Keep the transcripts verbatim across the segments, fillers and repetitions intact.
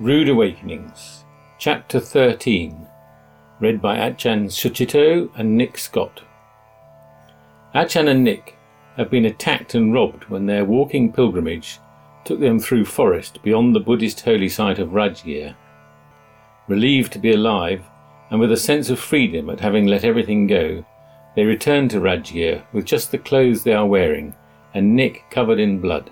Rude Awakenings, Chapter thirteen, read by Ajahn Sucitto and Nick Scott. Ajahn and Nick have been attacked and robbed when their walking pilgrimage took them through forest beyond the Buddhist holy site of Rajgir. Relieved to be alive, and with a sense of freedom at having let everything go, they return to Rajgir with just the clothes they are wearing, and Nick covered in blood.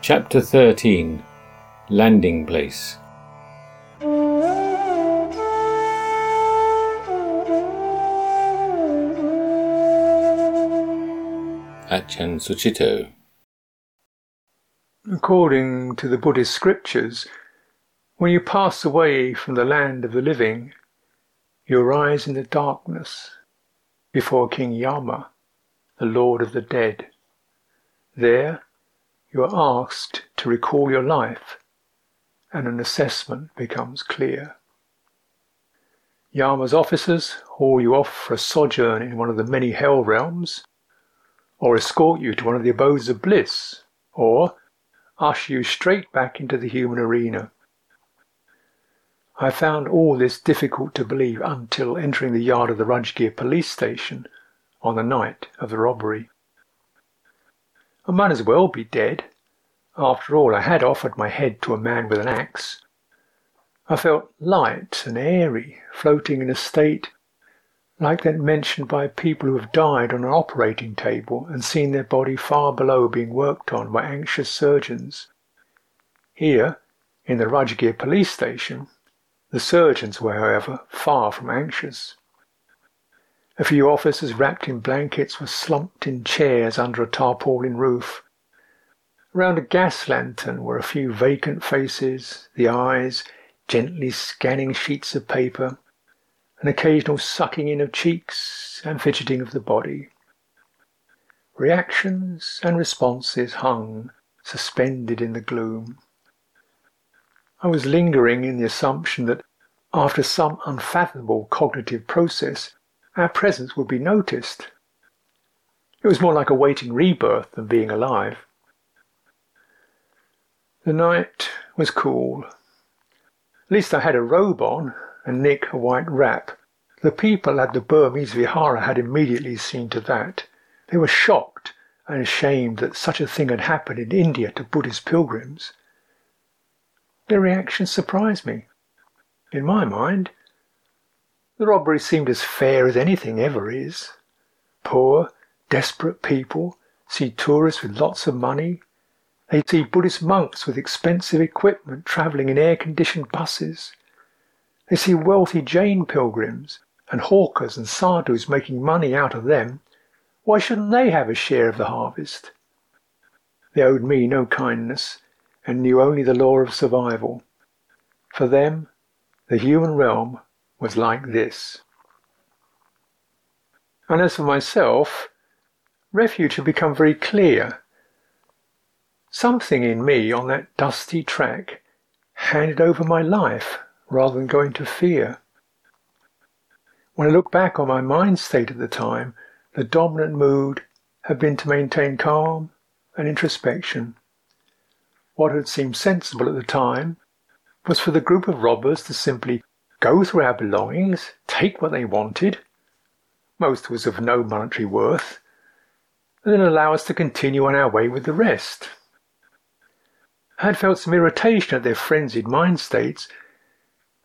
Chapter thirteen, Landing Place. Ajahn Sucitto. According to the Buddhist scriptures, when you pass away from the land of the living, you arise in the darkness before King Yama, the lord of the dead. There you are asked to recall your life, and an assessment becomes clear. Yama's officers haul you off for a sojourn in one of the many hell realms, or escort you to one of the abodes of bliss, or usher you straight back into the human arena. I found all this difficult to believe until entering the yard of the Rajgir police station on the night of the robbery. I might as well be dead. After all, I had offered my head to a man with an axe. I felt light and airy, floating in a state like that mentioned by people who have died on an operating table and seen their body far below being worked on by anxious surgeons. Here, in the Rajgir police station, the surgeons were, however, far from anxious. A few officers wrapped in blankets were slumped in chairs under a tarpaulin roof. Around a gas lantern were a few vacant faces, the eyes gently scanning sheets of paper, an occasional sucking in of cheeks and fidgeting of the body. Reactions and responses hung, suspended in the gloom. I was lingering in the assumption that, after some unfathomable cognitive process, our presence would be noticed. It was more like awaiting rebirth than being alive. The night was cool. At least I had a robe on, and Nick a white wrap. The people at the Burmese Vihara had immediately seen to that. They were shocked and ashamed that such a thing had happened in India to Buddhist pilgrims. Their reaction surprised me. In my mind, the robbery seemed as fair as anything ever is. Poor, desperate people see tourists with lots of money. They see Buddhist monks with expensive equipment travelling in air-conditioned buses. They see wealthy Jain pilgrims and hawkers and sadhus making money out of them. Why shouldn't they have a share of the harvest? They owed me no kindness and knew only the law of survival. For them, the human realm was like this. And as for myself, refuge had become very clear. Something in me on that dusty track handed over my life rather than going to fear. When I look back on my mind state at the time, the dominant mood had been to maintain calm and introspection. What had seemed sensible at the time was for the group of robbers to simply go through our belongings, take what they wanted, most was of no monetary worth, and then allow us to continue on our way with the rest. I had felt some irritation at their frenzied mind states,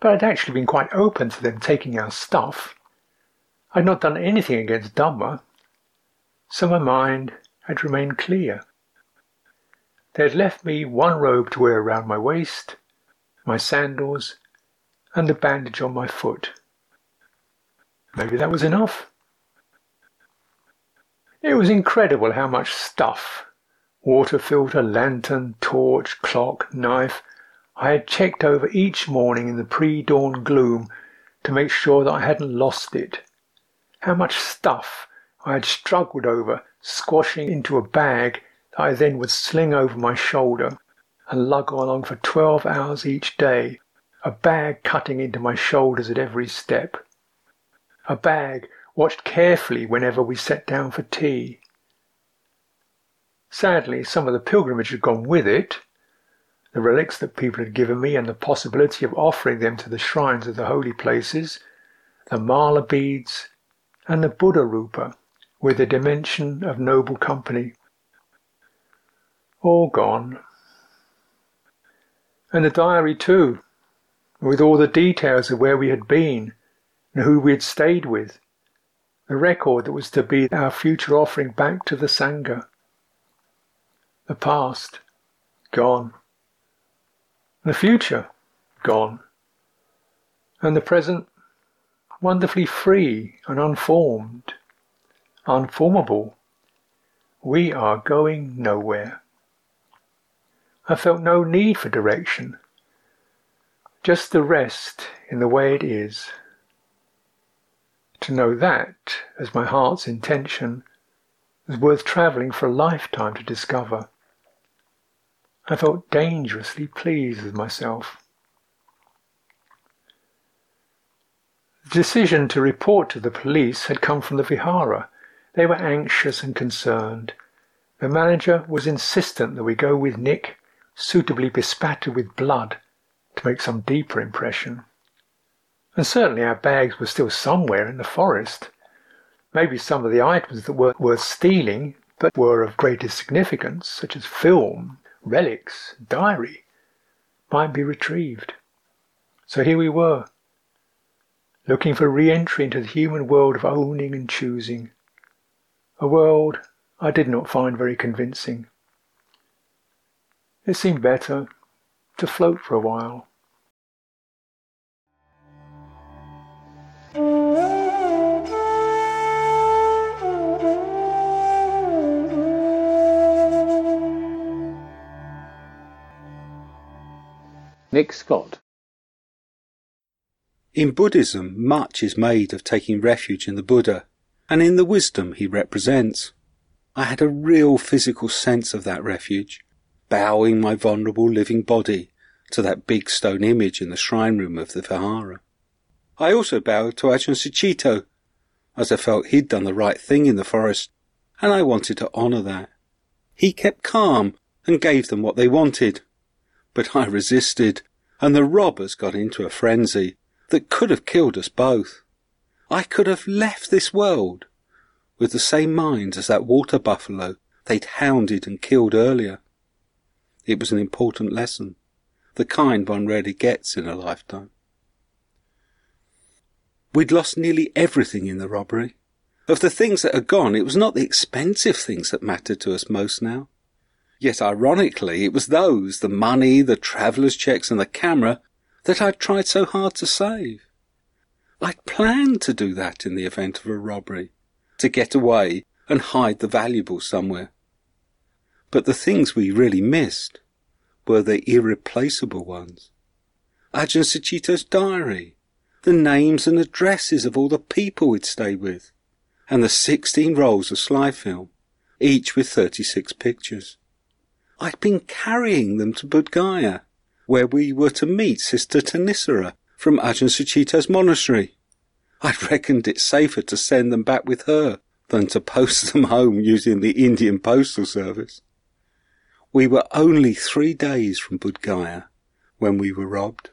but I'd actually been quite open to them taking our stuff. I'd not done anything against Dharma, so my mind had remained clear. They had left me one robe to wear around my waist, my sandals, and the bandage on my foot. Maybe that was enough. It was incredible how much stuff, water filter, lantern, torch, clock, knife, I had checked over each morning in the pre-dawn gloom to make sure that I hadn't lost it. How much stuff I had struggled over, squashing into a bag that I then would sling over my shoulder and lug along for twelve hours each day a bag cutting into my shoulders at every step, a bag watched carefully whenever we sat down for tea. Sadly, some of the pilgrimage had gone with it, the relics that people had given me and the possibility of offering them to the shrines of the holy places, the mala beads and the Buddha rupa with the dimension of noble company. All gone. And the diary too, with all the details of where we had been and who we had stayed with, the record that was to be our future offering back to the Sangha. The past, gone. The future, gone. And the present, wonderfully free and unformed, unformable. We are going nowhere. I felt no need for direction, just the rest in the way it is. To know that, as my heart's intention, is worth travelling for a lifetime to discover. I felt dangerously pleased with myself. The decision to report to the police had come from the Vihara. They were anxious and concerned. The manager was insistent that we go with Nick, suitably bespattered with blood, to make some deeper impression. And certainly our bags were still somewhere in the forest. Maybe some of the items that were worth stealing, but were of greatest significance, such as film, relics, diary, might be retrieved. So here we were, looking for re-entry into the human world of owning and choosing, a world I did not find very convincing. It seemed better to float for a while. Nick Scott. In Buddhism, much is made of taking refuge in the Buddha, and in the wisdom he represents. I had a real physical sense of that refuge, bowing my vulnerable living body to that big stone image in the shrine room of the Vihara. I also bowed to Ajahn Sucitto, as I felt he'd done the right thing in the forest, and I wanted to honour that. He kept calm and gave them what they wanted, but I resisted, and the robbers got into a frenzy that could have killed us both. I could have left this world with the same minds as that water buffalo they'd hounded and killed earlier. It was an important lesson, the kind one rarely gets in a lifetime. We'd lost nearly everything in the robbery. Of the things that had gone, it was not the expensive things that mattered to us most now. Yet ironically, it was those, the money, the traveller's checks and the camera, that I'd tried so hard to save. I'd planned to do that in the event of a robbery, to get away and hide the valuables somewhere. But the things we really missed were the irreplaceable ones. Ajahn Sucitto's diary, the names and addresses of all the people we'd stayed with, and the sixteen rolls of slide film, each with thirty-six pictures. I'd been carrying them to Bodh Gaya, where we were to meet Sister Tanissara from Ajahn Sucitto's monastery. I'd reckoned it safer to send them back with her than to post them home using the Indian Postal Service. We were only three days from Bodh Gaya when we were robbed.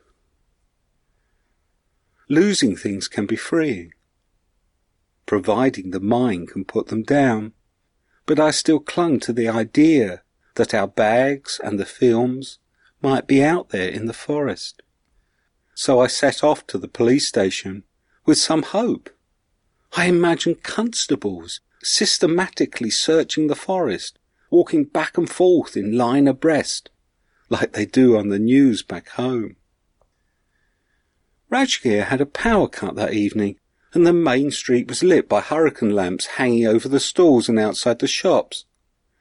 Losing things can be freeing, providing the mind can put them down, but I still clung to the idea that our bags and the films might be out there in the forest. So I set off to the police station with some hope. I imagined constables systematically searching the forest, walking back and forth in line abreast, like they do on the news back home. Rajgir had a power cut that evening, and the main street was lit by hurricane lamps hanging over the stalls and outside the shops.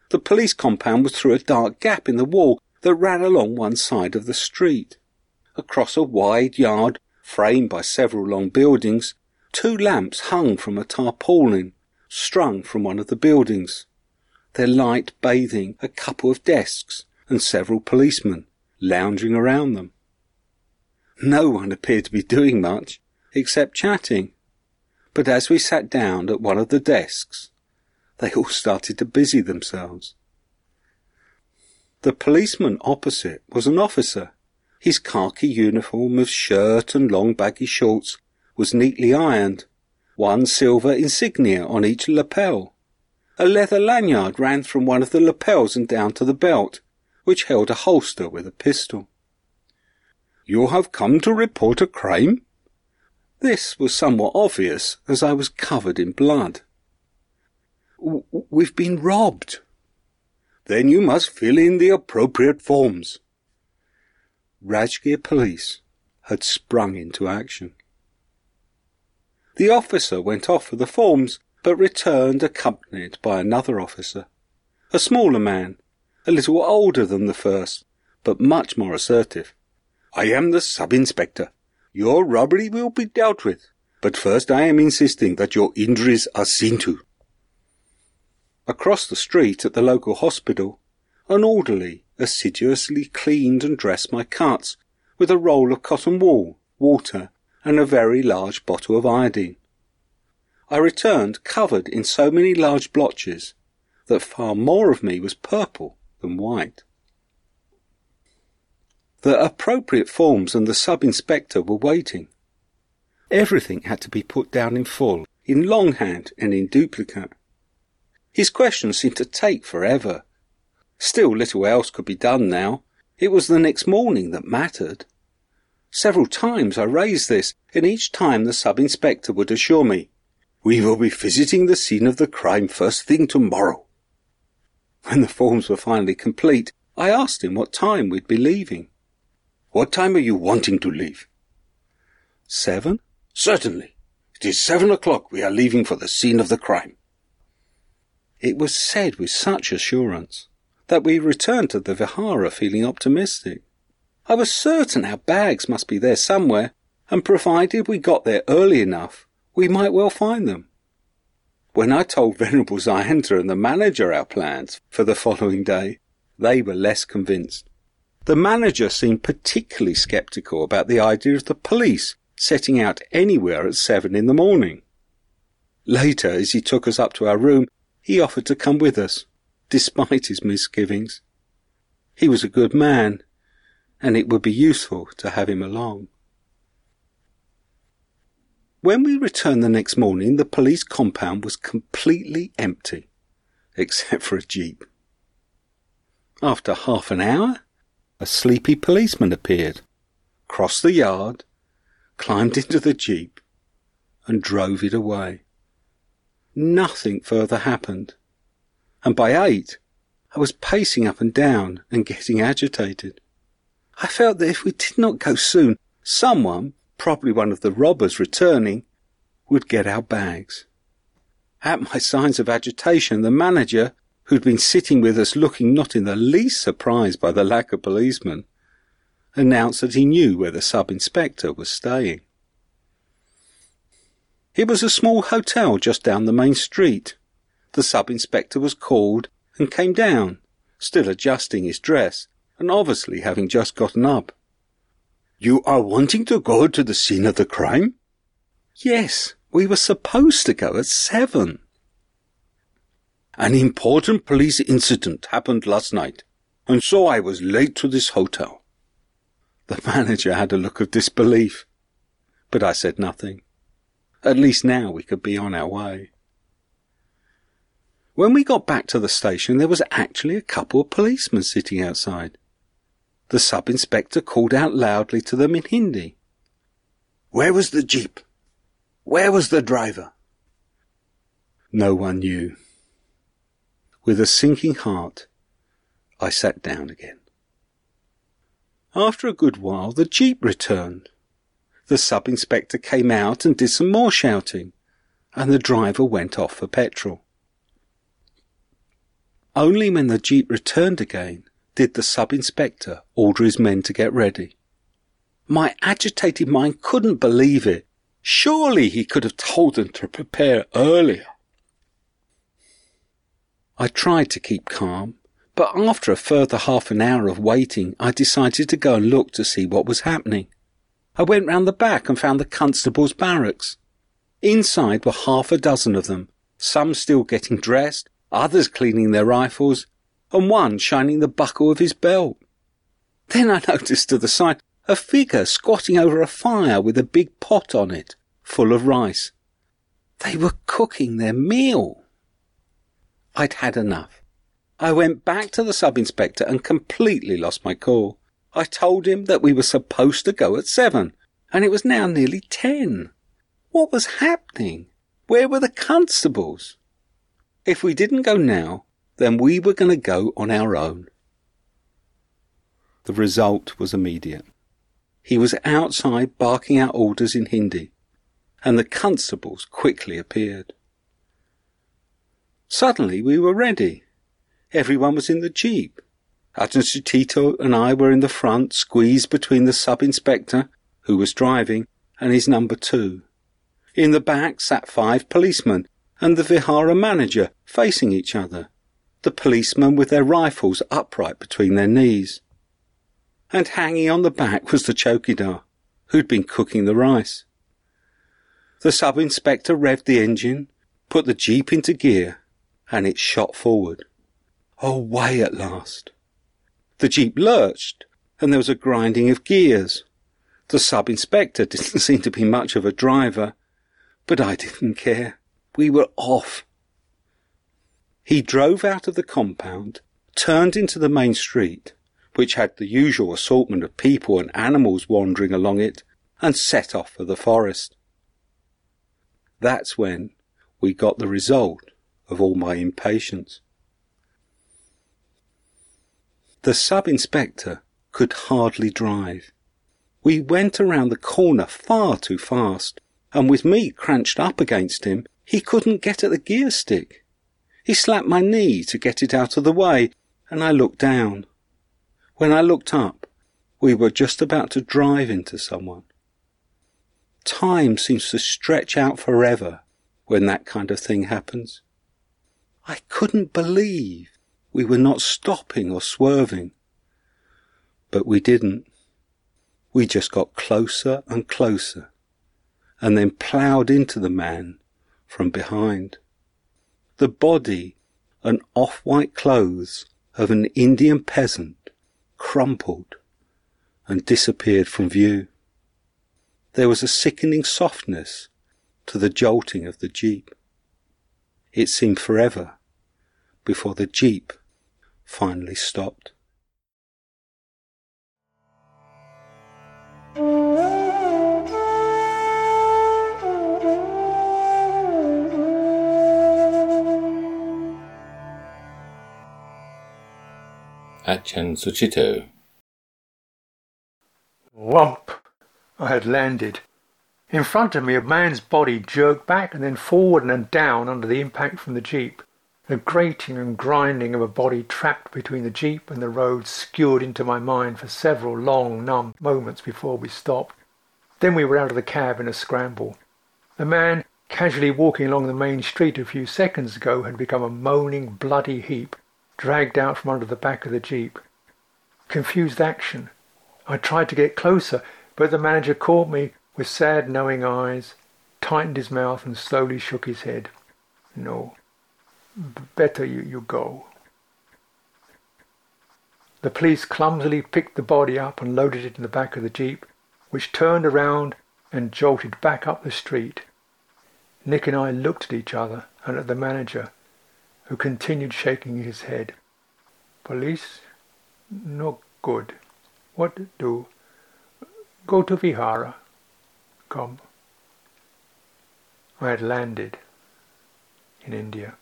The police compound was through a dark gap in the wall that ran along one side of the street. Across a wide yard, framed by several long buildings, two lamps hung from a tarpaulin, strung from one of the buildings, their light bathing a couple of desks and several policemen lounging around them. No one appeared to be doing much except chatting. But as we sat down at one of the desks, they all started to busy themselves. The policeman opposite was an officer. His khaki uniform of shirt and long baggy shorts was neatly ironed, one silver insignia on each lapel. A leather lanyard ran from one of the lapels and down to the belt, which held a holster with a pistol. "You have come to report a crime?" This was somewhat obvious, as I was covered in blood. "We've been robbed." "Then you must fill in the appropriate forms." Rajgir police had sprung into action. The officer went off for the forms, but returned accompanied by another officer, a smaller man, a little older than the first, but much more assertive. "I am the sub-inspector. Your robbery will be dealt with, but first I am insisting that your injuries are seen to." Across the street at the local hospital, an orderly assiduously cleaned and dressed my cuts with a roll of cotton wool, water, and a very large bottle of iodine. I returned covered in so many large blotches that far more of me was purple than white. The appropriate forms and the sub-inspector were waiting. Everything had to be put down in full, in longhand and in duplicate. His questions seemed to take forever. Still little else could be done now. It was the next morning that mattered. Several times I raised this, and each time the sub-inspector would assure me, "We will be visiting the scene of the crime first thing tomorrow." When the forms were finally complete, I asked him what time we'd be leaving. "What time are you wanting to leave?" "Seven?" "Certainly. It is seven o'clock we are leaving for the scene of the crime." It was said with such assurance that we returned to the Vihara feeling optimistic. I was certain our bags must be there somewhere, and provided we got there early enough, we might well find them. When I told Venerable Zahendra and the manager our plans for the following day, they were less convinced. The manager seemed particularly sceptical about the idea of the police setting out anywhere at seven in the morning. Later, as he took us up to our room, he offered to come with us, despite his misgivings. He was a good man, and it would be useful to have him along. When we returned the next morning, the police compound was completely empty, except for a jeep. After half an hour, a sleepy policeman appeared, crossed the yard, climbed into the jeep, and drove it away. Nothing further happened, and by eight, I was pacing up and down and getting agitated. I felt that if we did not go soon, someone, probably one of the robbers returning, would get our bags. At my signs of agitation, the manager, who'd been sitting with us looking not in the least surprised by the lack of policemen, announced that he knew where the sub-inspector was staying. It was a small hotel just down the main street. The sub-inspector was called and came down, still adjusting his dress, and obviously having just gotten up. "You are wanting to go to the scene of the crime?" "Yes, we were supposed to go at seven." "An important police incident happened last night, and so I was late to this hotel." The manager had a look of disbelief, but I said nothing. At least now we could be on our way. When we got back to the station, there was actually a couple of policemen sitting outside. The sub-inspector called out loudly to them in Hindi. "Where was the jeep? Where was the driver?" No one knew. With a sinking heart, I sat down again. After a good while, the jeep returned. The sub-inspector came out and did some more shouting, and the driver went off for petrol. Only when the jeep returned again did the sub-inspector order his men to get ready. My agitated mind couldn't believe it. Surely he could have told them to prepare earlier. I tried to keep calm, but after a further half an hour of waiting, I decided to go and look to see what was happening. I went round the back and found the constable's barracks. Inside were half a dozen of them, some still getting dressed, others cleaning their rifles, and one shining the buckle of his belt. Then I noticed to the side a figure squatting over a fire with a big pot on it, full of rice. They were cooking their meal. I'd had enough. I went back to the sub-inspector and completely lost my cool. I told him that we were supposed to go at seven, and it was now nearly ten. What was happening? Where were the constables? If we didn't go now, then we were going to go on our own. The result was immediate. He was outside barking out orders in Hindi, and the constables quickly appeared. Suddenly we were ready. Everyone was in the jeep. Ajahn Sucitto and I were in the front, squeezed between the sub-inspector, who was driving, and his number two. In the back sat five policemen and the Vihara manager facing each other, the policemen with their rifles upright between their knees. And hanging on the back was the chowkidar, who'd been cooking the rice. The sub-inspector revved the engine, put the jeep into gear, and it shot forward. Away at last! The jeep lurched, and there was a grinding of gears. The sub-inspector didn't seem to be much of a driver, but I didn't care. We were off. He drove out of the compound, turned into the main street, which had the usual assortment of people and animals wandering along it, and set off for the forest. That's when we got the result of all my impatience. The sub-inspector could hardly drive. We went around the corner far too fast, and with me crunched up against him, he couldn't get at the gear stick. He slapped my knee to get it out of the way, and I looked down. When I looked up, we were just about to drive into someone. Time seems to stretch out forever when that kind of thing happens. I couldn't believe we were not stopping or swerving. But we didn't. We just got closer and closer, and then ploughed into the man from behind. The body and off-white clothes of an Indian peasant crumpled and disappeared from view. There was a sickening softness to the jolting of the jeep. It seemed forever before the jeep finally stopped. Ajahn Sucitto. Whomp! I had landed. In front of me a man's body jerked back and then forward and then down under the impact from the jeep. The grating and grinding of a body trapped between the jeep and the road skewered into my mind for several long, numb moments before we stopped. Then we were out of the cab in a scramble. The man, casually walking along the main street a few seconds ago, had become a moaning, bloody heap, dragged out from under the back of the jeep. Confused action. I tried to get closer, but the manager caught me with sad, knowing eyes, tightened his mouth and slowly shook his head. No. Better you, you go. The police clumsily picked the body up and loaded it in the back of the jeep, which turned around and jolted back up the street. Nick and I looked at each other and at the manager, who continued shaking his head. Police? No good. What do? Go to Vihara. Come. I had landed in India.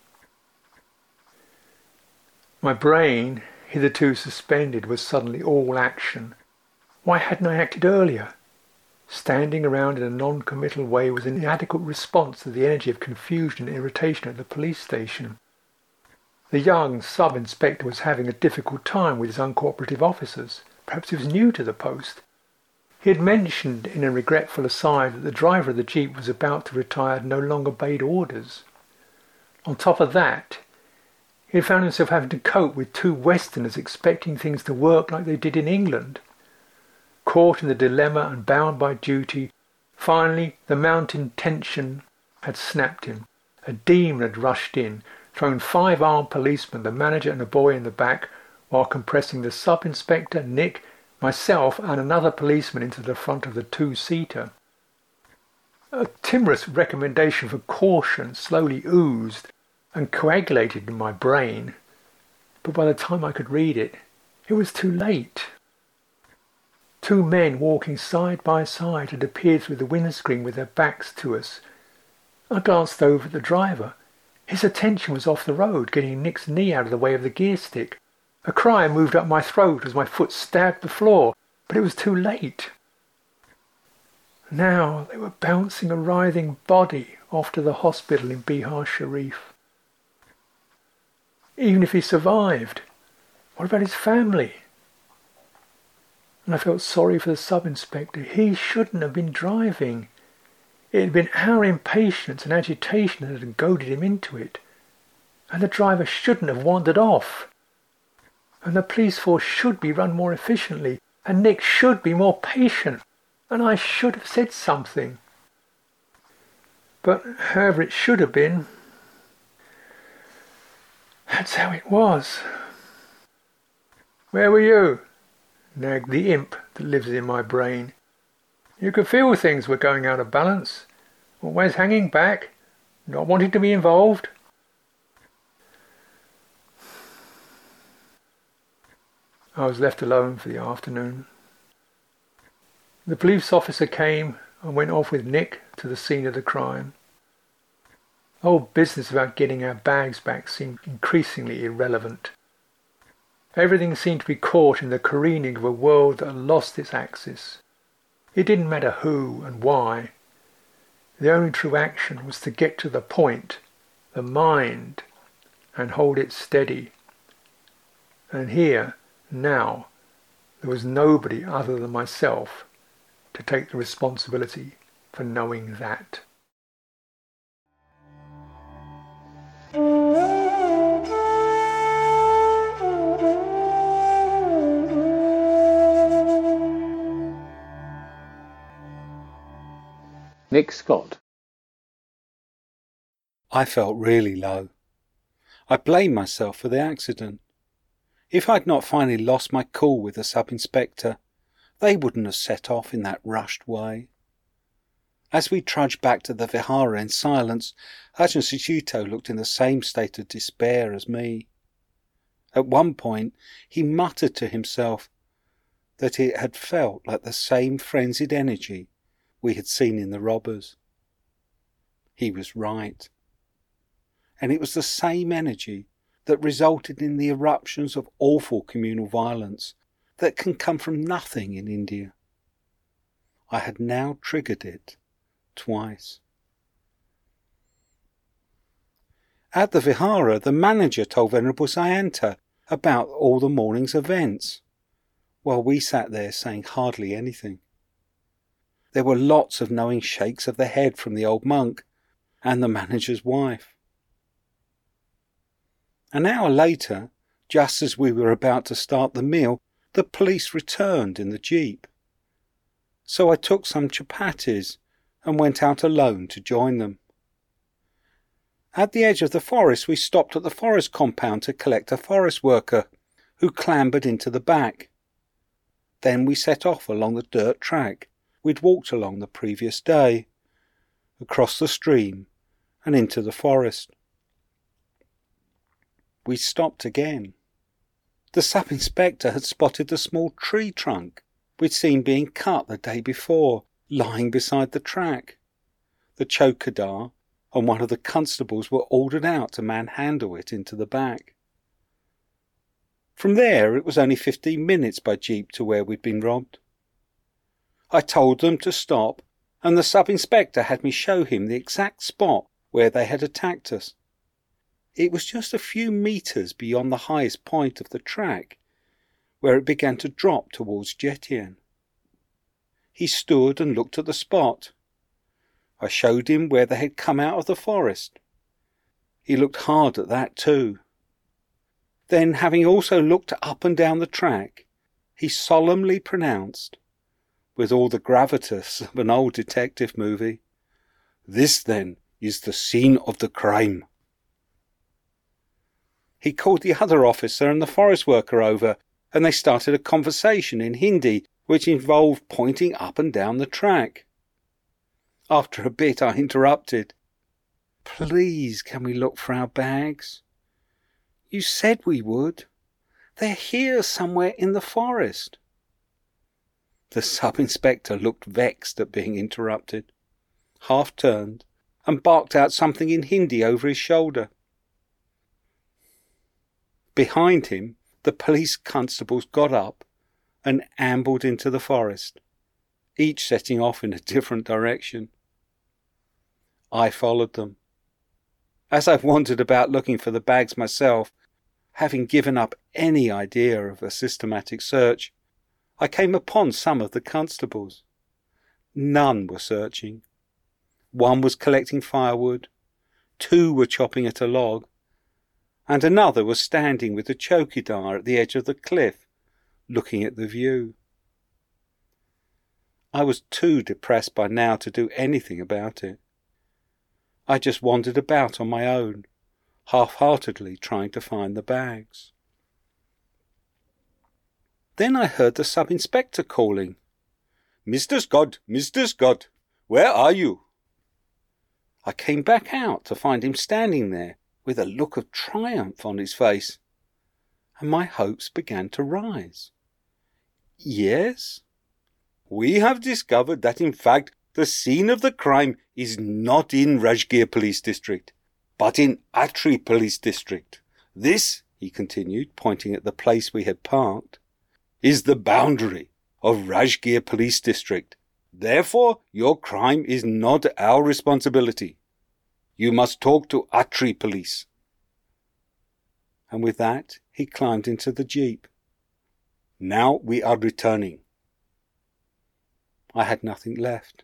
My brain, hitherto suspended, was suddenly all action. Why hadn't I acted earlier? Standing around in a non-committal way was an inadequate response to the energy of confusion and irritation at the police station. The young sub-inspector was having a difficult time with his uncooperative officers. Perhaps he was new to the post. He had mentioned in a regretful aside that the driver of the jeep was about to retire and no longer obeyed orders. On top of that, he had found himself having to cope with two Westerners expecting things to work like they did in England. caught in the dilemma and bound by duty. Finally, the mountain tension had snapped him. A demon had rushed in, thrown five armed policemen, the manager and a boy in the back, while compressing the sub-inspector, Nick, myself and another policeman into the front of the two-seater. A timorous recommendation for caution slowly oozed and coagulated in my brain, but by the time I could read it, it was too late. Two men walking side by side had appeared through the windscreen with their backs to us. I glanced over at the driver. His attention was off the road, getting Nick's knee out of the way of the gear stick. A cry moved up my throat as my foot stabbed the floor, but it was too late. Now they were bouncing a writhing body off to the hospital in Bihar Sharif. Even if he survived, what about his family? And I felt sorry for the sub-inspector. He shouldn't have been driving. It had been our impatience and agitation that had goaded him into it. And the driver shouldn't have wandered off. And the police force should be run more efficiently. And Nick should be more patient. And I should have said something. But however it should have been, that's how it was. Where were you? Nagged the imp that lives in my brain. You could feel things were going out of balance. Always hanging back, not wanting to be involved. I was left alone for the afternoon. The police officer came and went off with Nick to the scene of the crime. The whole business about getting our bags back seemed increasingly irrelevant. Everything seemed to be caught in the careening of a world that had lost its axis. It didn't matter who and why. The only true action was to get to the point, the mind, and hold it steady. And here, now, there was nobody other than myself to take the responsibility for knowing that. Nick Scott. I felt really low. I blamed myself for the accident. If I'd not finally lost my cool with the sub-inspector, they wouldn't have set off in that rushed way. As we trudged back to the Vihara in silence, Ajahn Sucitto looked in the same state of despair as me. At one point, he muttered to himself that it had felt like the same frenzied energy we had seen in the robbers. He was right. And it was the same energy that resulted in the eruptions of awful communal violence that can come from nothing in India. I had now triggered it twice. At the Vihara, the manager told Venerable Sayanta about all the morning's events, while we sat there saying hardly anything. There were lots of knowing shakes of the head from the old monk and the manager's wife. An hour later, just as we were about to start the meal, the police returned in the jeep. So I took some chapatis and went out alone to join them. At the edge of the forest, we stopped at the forest compound to collect a forest worker who clambered into the back. Then we set off along the dirt track we'd walked along the previous day, across the stream and into the forest. We stopped again. The sub-inspector had spotted the small tree trunk we'd seen being cut the day before, lying beside the track. The chowkidar and one of the constables were ordered out to manhandle it into the back. From there it was only fifteen minutes by jeep to where we'd been robbed. I told them to stop, and the sub-inspector had me show him the exact spot where they had attacked us. It was just a few metres beyond the highest point of the track, where it began to drop towards Jettian. He stood and looked at the spot. I showed him where they had come out of the forest. He looked hard at that too. Then, having also looked up and down the track, he solemnly pronounced, with all the gravitas of an old detective movie. This, then, is the scene of the crime. He called the other officer and the forest worker over, and they started a conversation in Hindi, which involved pointing up and down the track. After a bit, I interrupted. "Please, can we look for our bags? You said we would. They're here somewhere in the forest." The sub-inspector looked vexed at being interrupted, half-turned, and barked out something in Hindi over his shoulder. Behind him, the police constables got up and ambled into the forest, each setting off in a different direction. I followed them. As I wandered about looking for the bags myself, having given up any idea of a systematic search, I came upon some of the constables. None were searching. One was collecting firewood, two were chopping at a log, and another was standing with a chowkidar at the edge of the cliff, looking at the view. I was too depressed by now to do anything about it. I just wandered about on my own, half-heartedly trying to find the bags. Then I heard the sub-inspector calling, "Mister Scott, Mister Scott, where are you?" I came back out to find him standing there, with a look of triumph on his face, and my hopes began to rise. "Yes?" "We have discovered that, in fact, the scene of the crime is not in Rajgir Police District, but in Atri Police District. This," he continued, pointing at the place we had parked, "is the boundary of Rajgir Police District. Therefore, your crime is not our responsibility. You must talk to Atri police." And with that, he climbed into the jeep. "Now we are returning." I had nothing left.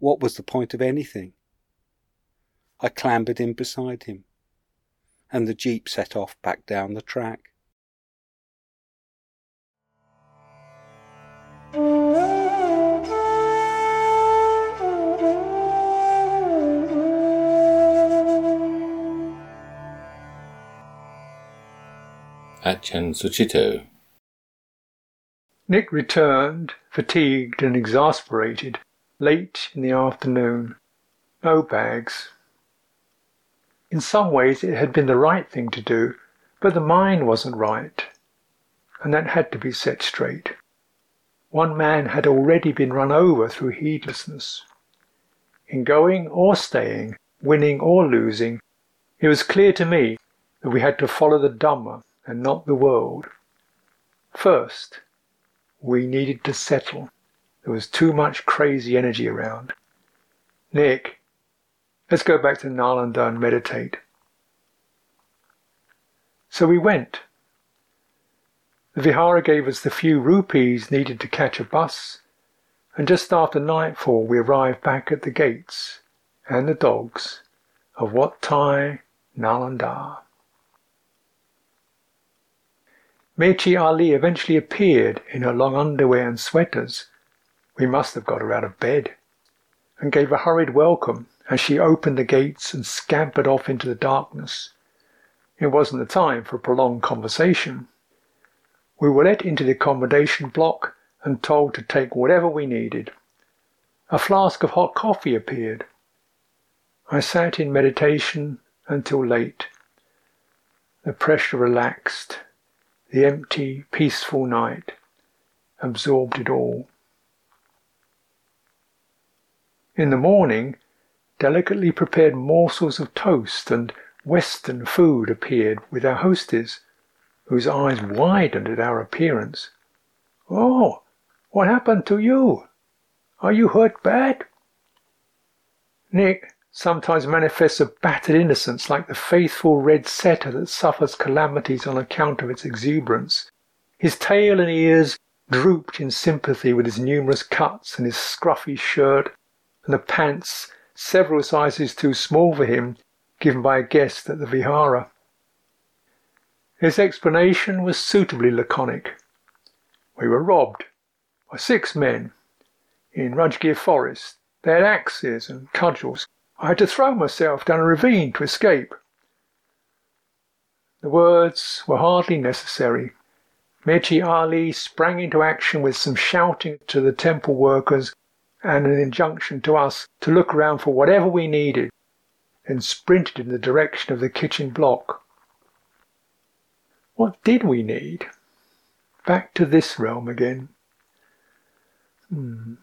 What was the point of anything? I clambered in beside him, and the jeep set off back down the track. Ajahn Sucitto. Nick returned, fatigued and exasperated, late in the afternoon. No bags. In some ways it had been the right thing to do, but the mind wasn't right, and that had to be set straight. One man had already been run over through heedlessness. In going or staying, winning or losing, it was clear to me that we had to follow the Dhamma and not the world. First, we needed to settle. There was too much crazy energy around. "Nick, let's go back to Nalanda and meditate." So we went. The Vihara gave us the few rupees needed to catch a bus, and just after nightfall we arrived back at the gates and the dogs of Wat Thai Nalanda. Mae Chee Ali eventually appeared in her long underwear and sweaters (we must have got her out of bed) and gave a hurried welcome as she opened the gates and scampered off into the darkness. It wasn't the time for a prolonged conversation. We were let into the accommodation block and told to take whatever we needed. A flask of hot coffee appeared. I sat in meditation until late. The pressure relaxed. The empty, peaceful night absorbed it all. In the morning, delicately prepared morsels of toast and Western food appeared with our hostess, whose eyes widened at our appearance. "Oh, what happened to you? Are you hurt bad?" Nick sometimes manifests a battered innocence like the faithful red setter that suffers calamities on account of its exuberance. His tail and ears drooped in sympathy with his numerous cuts and his scruffy shirt and the pants, several sizes too small for him, given by a guest at the Vihara. His explanation was suitably laconic. "We were robbed. by six men in Rajgir forest. They had axes and cudgels. I had to throw myself down a ravine to escape. The words were hardly necessary. Mae Chee Ali sprang into action with some shouting to the temple workers and an injunction to us to look round for whatever we needed, and sprinted in the direction of the kitchen block. What did we need? Back to this realm again. Hmm.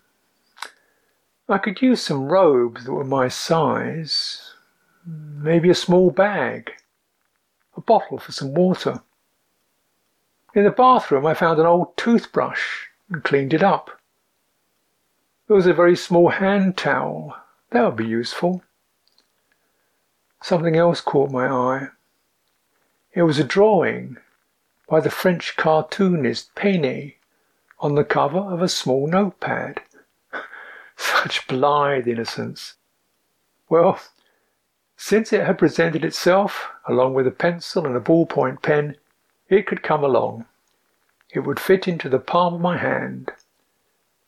I could use some robes that were my size, maybe a small bag, a bottle for some water. In the bathroom I found an old toothbrush and cleaned it up. There was a very small hand towel. That would be useful. Something else caught my eye. It was a drawing by the French cartoonist Péné on the cover of a small notepad. Such blithe innocence. Well, since it had presented itself, along with a pencil and a ballpoint pen, it could come along. It would fit into the palm of my hand,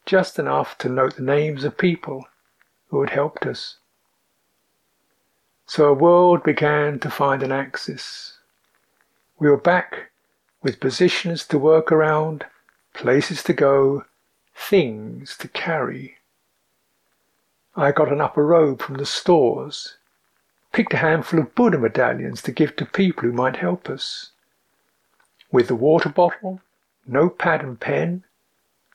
just enough to note the names of people who had helped us. So our world began to find an axis. We were back with positions to work around, places to go, things to carry. I got an upper robe from the stores, picked a handful of Buddha medallions to give to people who might help us. With the water bottle, notepad and pen,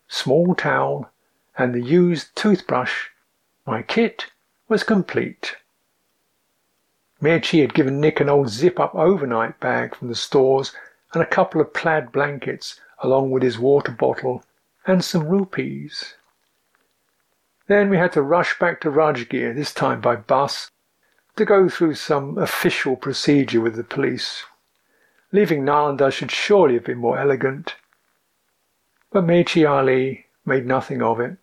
small towel, and the used toothbrush, my kit was complete. Mae Chee had given Nick an old zip-up overnight bag from the stores and a couple of plaid blankets along with his water bottle and some rupees. Then we had to rush back to Rajgir, this time by bus, to go through some official procedure with the police. Leaving Nalanda should surely have been more elegant, but Mae Chee Ali made nothing of it.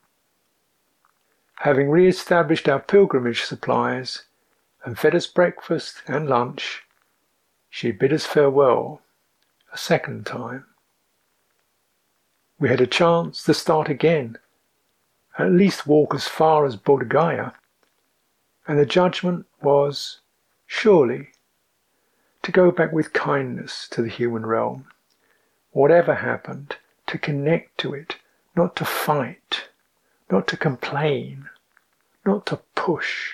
Having re-established our pilgrimage supplies, and fed us breakfast and lunch, she bid us farewell a second time. We had a chance to start again, at least walk as far as Bodh Gaya, and the judgment was, surely, to go back with kindness to the human realm, whatever happened, to connect to it, not to fight, not to complain, not to push.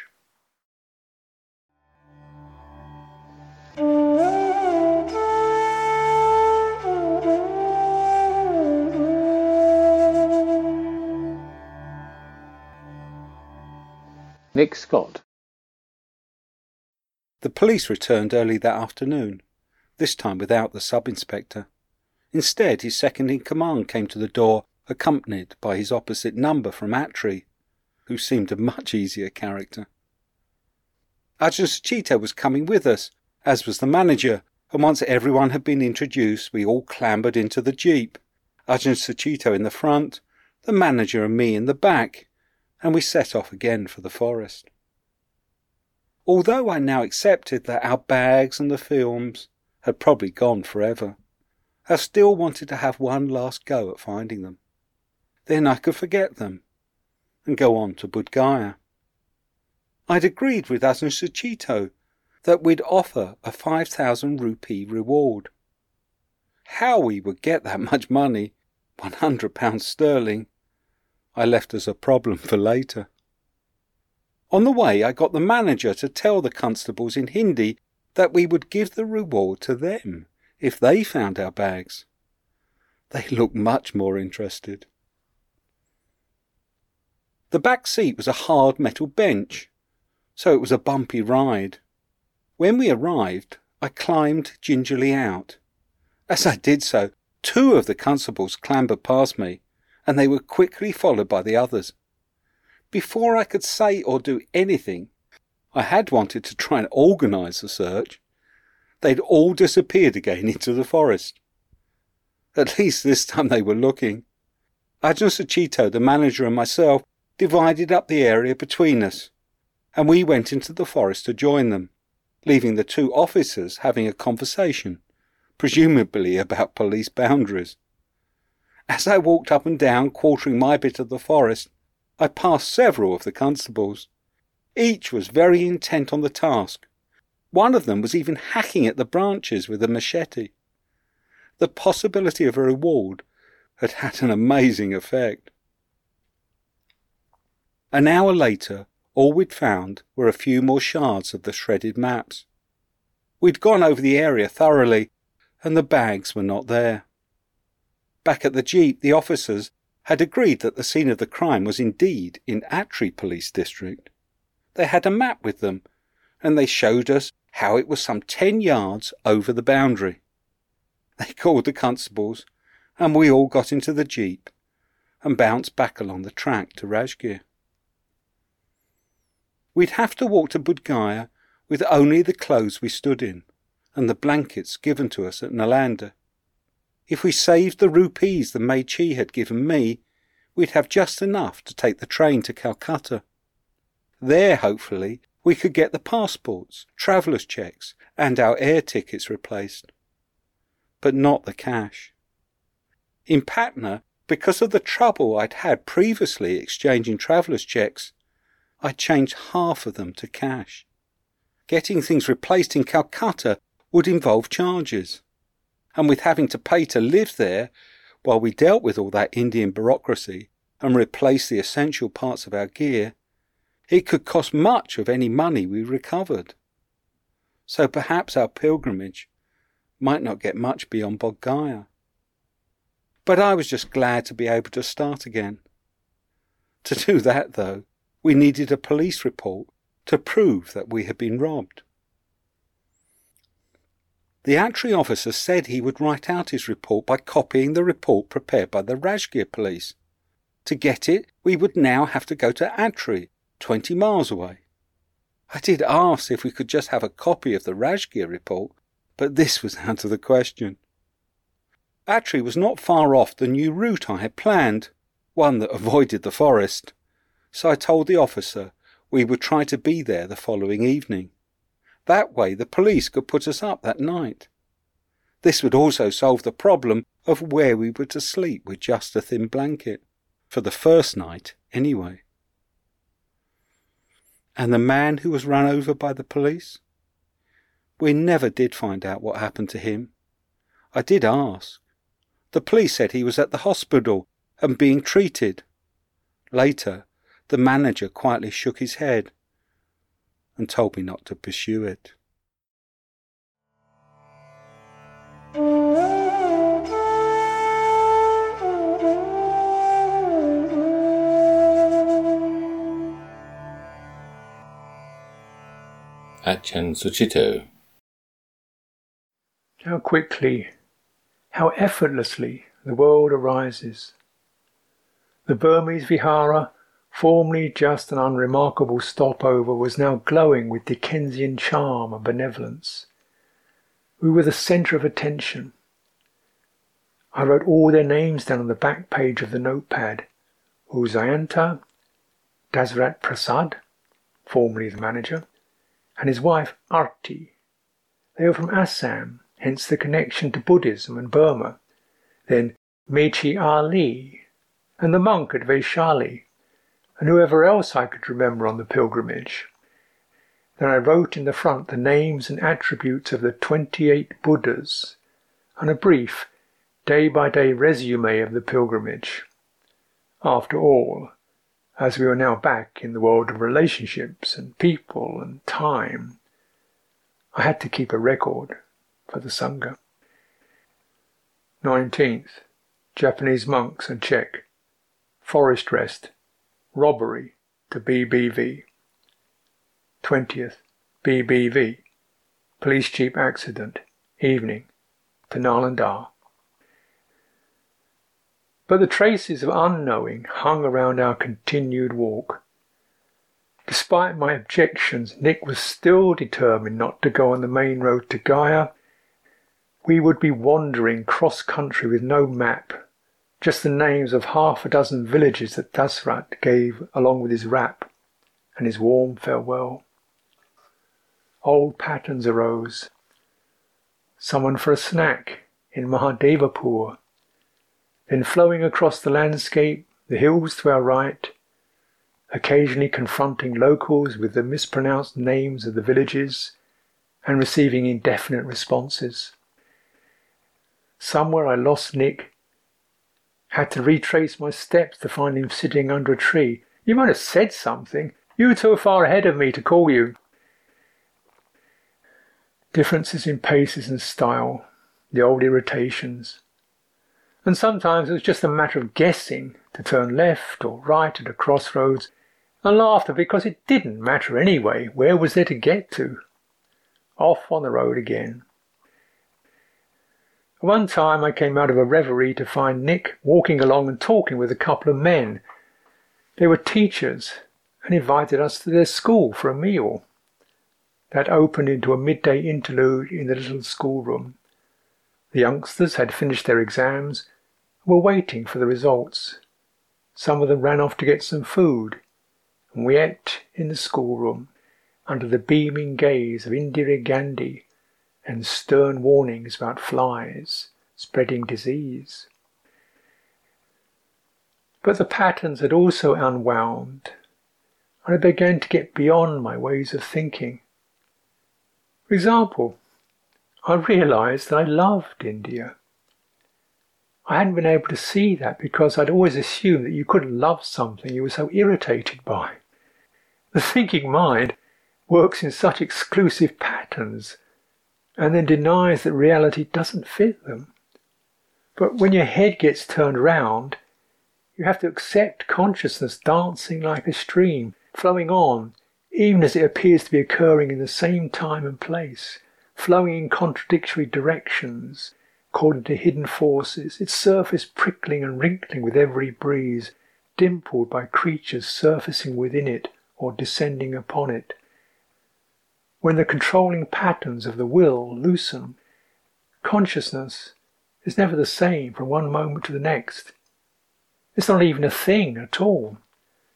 Nick Scott. The police returned early that afternoon, this time without the sub-inspector. Instead, his second-in-command came to the door, accompanied by his opposite number from Atri, who seemed a much easier character. Ajahn Sucitto was coming with us, as was the manager, and once everyone had been introduced, we all clambered into the jeep, Ajahn Sucitto in the front, the manager and me in the back, and we set off again for the forest. Although I now accepted that our bags and the films had probably gone forever, I still wanted to have one last go at finding them. Then I could forget them, and go on to Bodh Gaya. I'd agreed with Ajahn Sucitto that we'd offer a five thousand rupee reward. How we would get that much money, one hundred pounds sterling, I left as a problem for later. On the way I got the manager to tell the constables in Hindi that we would give the reward to them if they found our bags. They looked much more interested. The back seat was a hard metal bench, so it was a bumpy ride. When we arrived, I climbed gingerly out. As I did so, two of the constables clambered past me, and they were quickly followed by the others. Before I could say or do anything, I had wanted to try and organise the search. They'd all disappeared again into the forest. At least this time they were looking. Ajahn Sucitto, the manager, and myself divided up the area between us, and we went into the forest to join them, leaving the two officers having a conversation, presumably about police boundaries. As I walked up and down, quartering my bit of the forest, I passed several of the constables. Each was very intent on the task. One of them was even hacking at the branches with a machete. The possibility of a reward had had an amazing effect. An hour later, all we'd found were a few more shards of the shredded maps. We'd gone over the area thoroughly, and the bags were not there. Back at the jeep, the officers had agreed that the scene of the crime was indeed in Atri Police District. They had a map with them, and they showed us how it was some ten yards over the boundary. They called the constables, and we all got into the jeep and bounced back along the track to Rajgir. We'd have to walk to Bodh Gaya with only the clothes we stood in and the blankets given to us at Nalanda. If we saved the rupees the Mae Chee had given me, we'd have just enough to take the train to Calcutta. There, hopefully, we could get the passports, travellers' cheques and our air tickets replaced. But not the cash. In Patna, because of the trouble I'd had previously exchanging travellers' cheques, I changed half of them to cash. Getting things replaced in Calcutta would involve charges, and with having to pay to live there, while we dealt with all that Indian bureaucracy and replaced the essential parts of our gear, it could cost much of any money we recovered. So perhaps our pilgrimage might not get much beyond Bodh Gaya. But I was just glad to be able to start again. To do that, though, we needed a police report to prove that we had been robbed. The Atri officer said he would write out his report by copying the report prepared by the Rajgir police. To get it, we would now have to go to Atri, twenty miles away. I did ask if we could just have a copy of the Rajgir report, but this was out of the question. Atri was not far off the new route I had planned, one that avoided the forest. So I told the officer we would try to be there the following evening. That way the police could put us up that night. This would also solve the problem of where we were to sleep with just a thin blanket, for the first night anyway. And the man who was run over by the police? We never did find out what happened to him. I did ask. The police said he was at the hospital and being treated. Later, the manager quietly shook his head and told me not to pursue it. Ajahn Sucitto. How quickly, how effortlessly the world arises. The Burmese Vihara, formerly just an unremarkable stopover, was now glowing with Dickensian charm and benevolence. We were the centre of attention. I wrote all their names down on the back page of the notepad. U Sayanta, Dasrat Prasad, formerly the manager, and his wife Arti. They were from Assam, hence the connection to Buddhism and Burma. Then Mae Chee Ali, and the monk at Vaishali, and whoever else I could remember on the pilgrimage. Then I wrote in the front the names and attributes of the twenty-eight Buddhas, and a brief, day-by-day resume of the pilgrimage. After all, as we were now back in the world of relationships and people and time, I had to keep a record for the Sangha. nineteenth. Japanese monks and Czech. Forest rest. Robbery to B B V. twentieth. B B V. Police jeep accident. Evening to Nalanda. But the traces of unknowing hung around our continued walk. Despite my objections, Nick was still determined not to go on the main road to Gaia. We would be wandering cross-country with no map, just the names of half a dozen villages that Dasrat gave along with his wrap and his warm farewell. Old patterns arose. Someone for a snack in Mahadevapur. then flowing across the landscape, the hills to our right, occasionally confronting locals with the mispronounced names of the villages and receiving indefinite responses. Somewhere I lost Nick, had to retrace my steps to find him sitting under a tree. You might have said something. You were too far ahead of me to call you. Differences in paces and style, the old irritations. And sometimes it was just a matter of guessing to turn left or right at a crossroads, and laughter because it didn't matter anyway. Where was there to get to? Off on the road again. One time I came out of a reverie to find Nick walking along and talking with a couple of men. They were teachers and invited us to their school for a meal. That opened into a midday interlude in the little schoolroom. The youngsters had finished their exams and were waiting for the results. Some of them ran off to get some food, and we ate in the schoolroom under the beaming gaze of Indira Gandhi and stern warnings about flies spreading disease. But the patterns had also unwound, and I began to get beyond my ways of thinking. For example, I realised that I loved India. I hadn't been able to see that because I'd always assumed that you couldn't love something you were so irritated by. The thinking mind works in such exclusive patterns and then denies that reality doesn't fit them. But when your head gets turned round, you have to accept consciousness dancing like a stream, flowing on, even as it appears to be occurring in the same time and place, flowing in contradictory directions, according to hidden forces, its surface prickling and wrinkling with every breeze, dimpled by creatures surfacing within it or descending upon it. When the controlling patterns of the will loosen, consciousness is never the same from one moment to the next. It's not even a thing at all,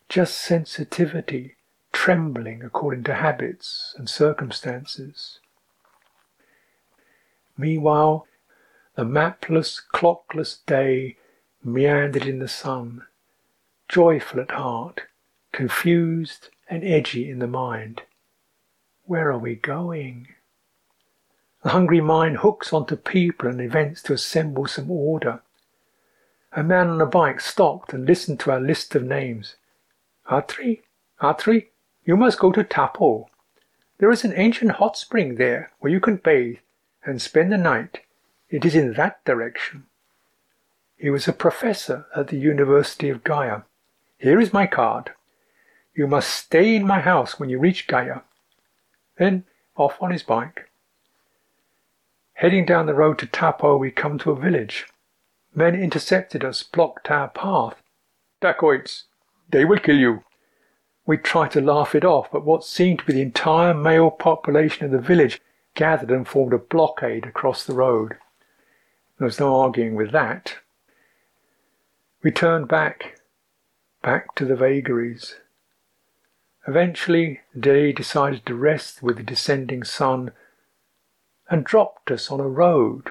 just sensitivity, trembling according to habits and circumstances. Meanwhile, the mapless, clockless day meandered in the sun, joyful at heart, confused and edgy in the mind. Where are we going? The hungry mind hooks onto people and events to assemble some order. A man on a bike stopped and listened to our list of names. Atri, Atri, you must go to Tapo. There is an ancient hot spring there where you can bathe and spend the night. It is in that direction. He was a professor at the University of Gaia. Here is my card. You must stay in my house when you reach Gaia. Then off on his bike. Heading down the road to Tapo, we come to a village. Men intercepted us, blocked our path. Dacoits, they will kill you. We tried to laugh it off, but what seemed to be the entire male population of the village gathered and formed a blockade across the road. There was no arguing with that. We turned back, back to the vagaries. Eventually, day decided to rest with the descending sun and dropped us on a road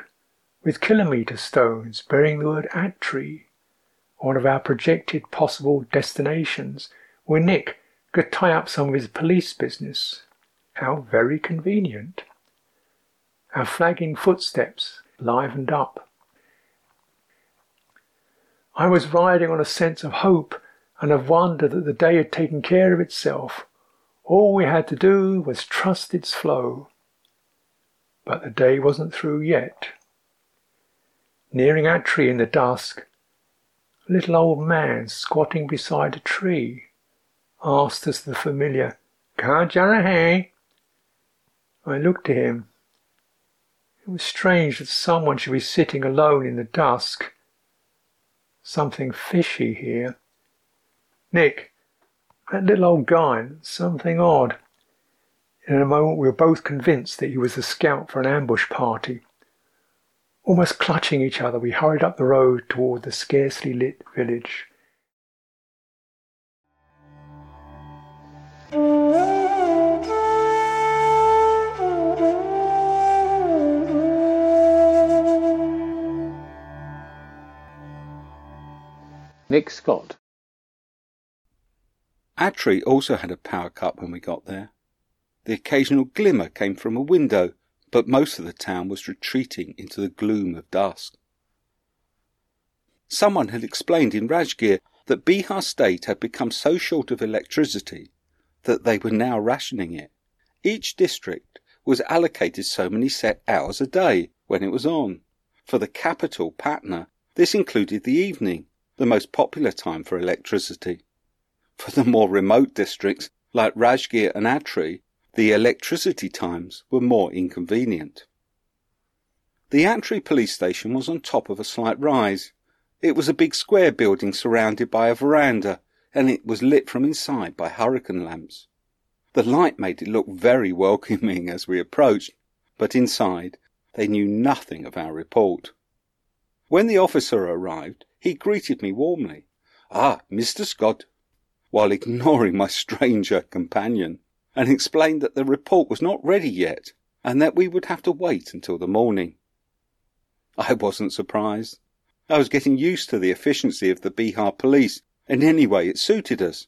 with kilometre stones bearing the word Atri, one of our projected possible destinations where Nick could tie up some of his police business. How very convenient. Our flagging footsteps livened up. I was riding on a sense of hope and of wonder that the day had taken care of itself. All we had to do was trust its flow. But the day wasn't through yet. Nearing our tree in the dusk, a little old man squatting beside a tree asked us the familiar, "Ka jara hai?" I looked at him. It was strange that someone should be sitting alone in the dusk. Something fishy here. Nick, that little old guy, something odd. In a moment we were both convinced that he was the scout for an ambush party. Almost clutching each other, we hurried up the road toward the scarcely lit village. Nick Scott. Atri also had a power cut when we got there. The occasional glimmer came from a window, but most of the town was retreating into the gloom of dusk. Someone had explained in Rajgir that Bihar state had become so short of electricity that they were now rationing it. Each district was allocated so many set hours a day when it was on. For the capital, Patna, this included the evening, the most popular time for electricity. For the more remote districts, like Rajgir and Atri, the electricity times were more inconvenient. The Atri police station was on top of a slight rise. It was a big square building surrounded by a veranda, and it was lit from inside by hurricane lamps. The light made it look very welcoming as we approached, but inside they knew nothing of our report. When the officer arrived, he greeted me warmly. "Ah, Mister Scott," while ignoring my stranger companion, and explained that the report was not ready yet, and that we would have to wait until the morning. I wasn't surprised. I was getting used to the efficiency of the Bihar police, and anyway it suited us.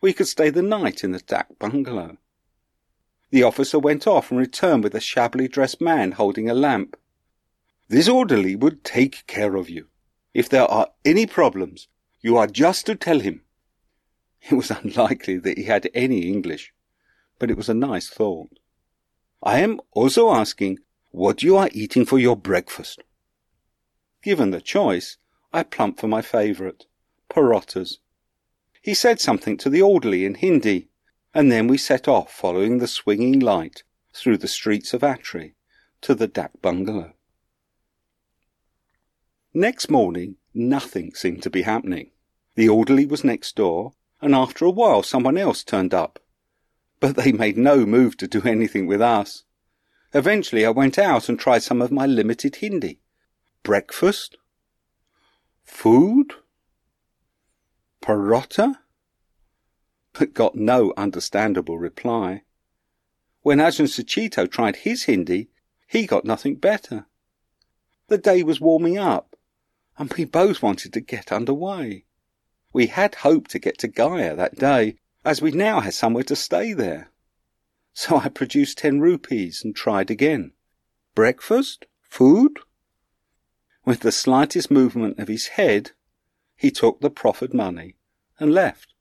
We could stay the night in the Dak bungalow. The officer went off and returned with a shabbily dressed man holding a lamp. "This orderly would take care of you. If there are any problems, you are just to tell him." It was unlikely that he had any English, but it was a nice thought. "I am also asking what you are eating for your breakfast." Given the choice, I plumped for my favourite, parotas. He said something to the orderly in Hindi, and then we set off following the swinging light through the streets of Atri to the Dak bungalow. Next morning, nothing seemed to be happening. The orderly was next door, and after a while someone else turned up. But they made no move to do anything with us. Eventually I went out and tried some of my limited Hindi. Breakfast? Food? Parotta? But got no understandable reply. When Ajahn Sucitto tried his Hindi, he got nothing better. The day was warming up, and we both wanted to get underway. We had hoped to get to Gaia that day, as we now had somewhere to stay there. So I produced ten rupees and tried again. Breakfast? Food? With the slightest movement of his head, he took the proffered money and left.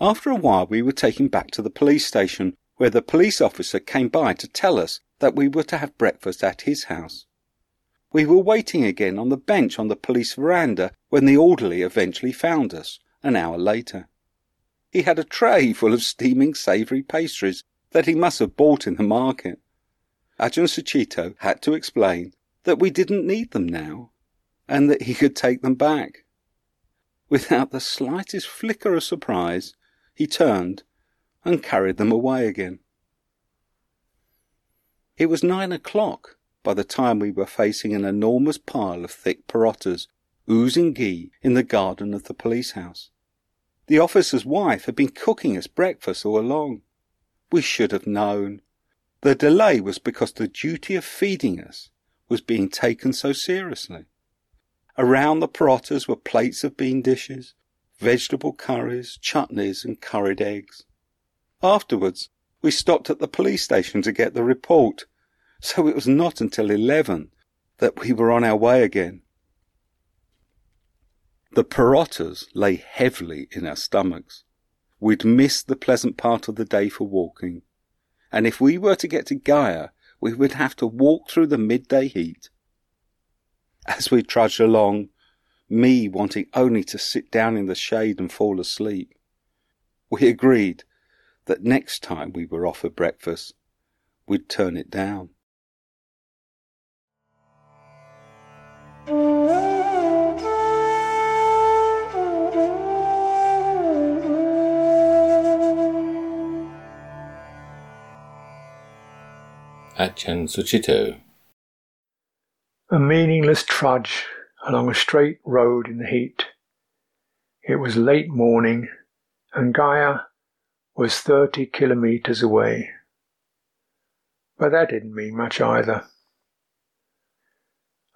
After a while we were taken back to the police station, where the police officer came by to tell us that we were to have breakfast at his house. We were waiting again on the bench on the police veranda when the orderly eventually found us, an hour later. He had a tray full of steaming savoury pastries that he must have bought in the market. Ajahn Sucitto had to explain that we didn't need them now, and that he could take them back. Without the slightest flicker of surprise, he turned and carried them away again. It was nine o'clock by the time we were facing an enormous pile of thick parotas, oozing ghee, in the garden of the police house. The officer's wife had been cooking us breakfast all along. We should have known. The delay was because the duty of feeding us was being taken so seriously. Around the parotas were plates of bean dishes, vegetable curries, chutneys and curried eggs. Afterwards, we stopped at the police station to get the report, so it was not until eleven that we were on our way again. The parotas lay heavily in our stomachs. We'd missed the pleasant part of the day for walking, and if we were to get to Gaia, we would have to walk through the midday heat. As we trudged along, me wanting only to sit down in the shade and fall asleep, we agreed that next time we were offered breakfast, we'd turn it down. Ajahn Sucitto. A meaningless trudge along a straight road in the heat. It was late morning, and Gaia was thirty kilometres away. But that didn't mean much either.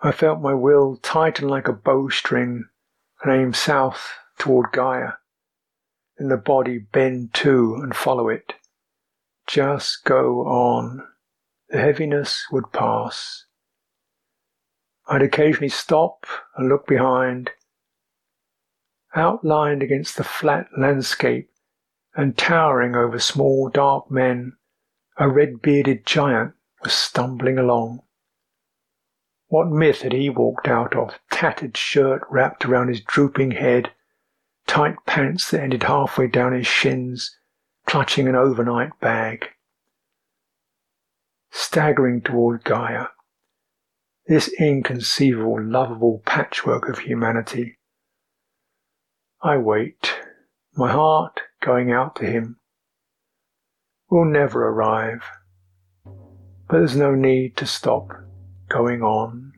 I felt my will tighten like a bowstring and aim south toward Gaia. Then the body bend to and follow it. Just go on. The heaviness would pass. I'd occasionally stop and look behind. Outlined against the flat landscape and towering over small dark men, a red-bearded giant was stumbling along. What myth had he walked out of? Tattered shirt wrapped around his drooping head, tight pants that ended halfway down his shins, clutching an overnight bag. Staggering toward Gaia, this inconceivable, lovable patchwork of humanity. I wait, my heart going out to him. We'll never arrive, but there's no need to stop going on.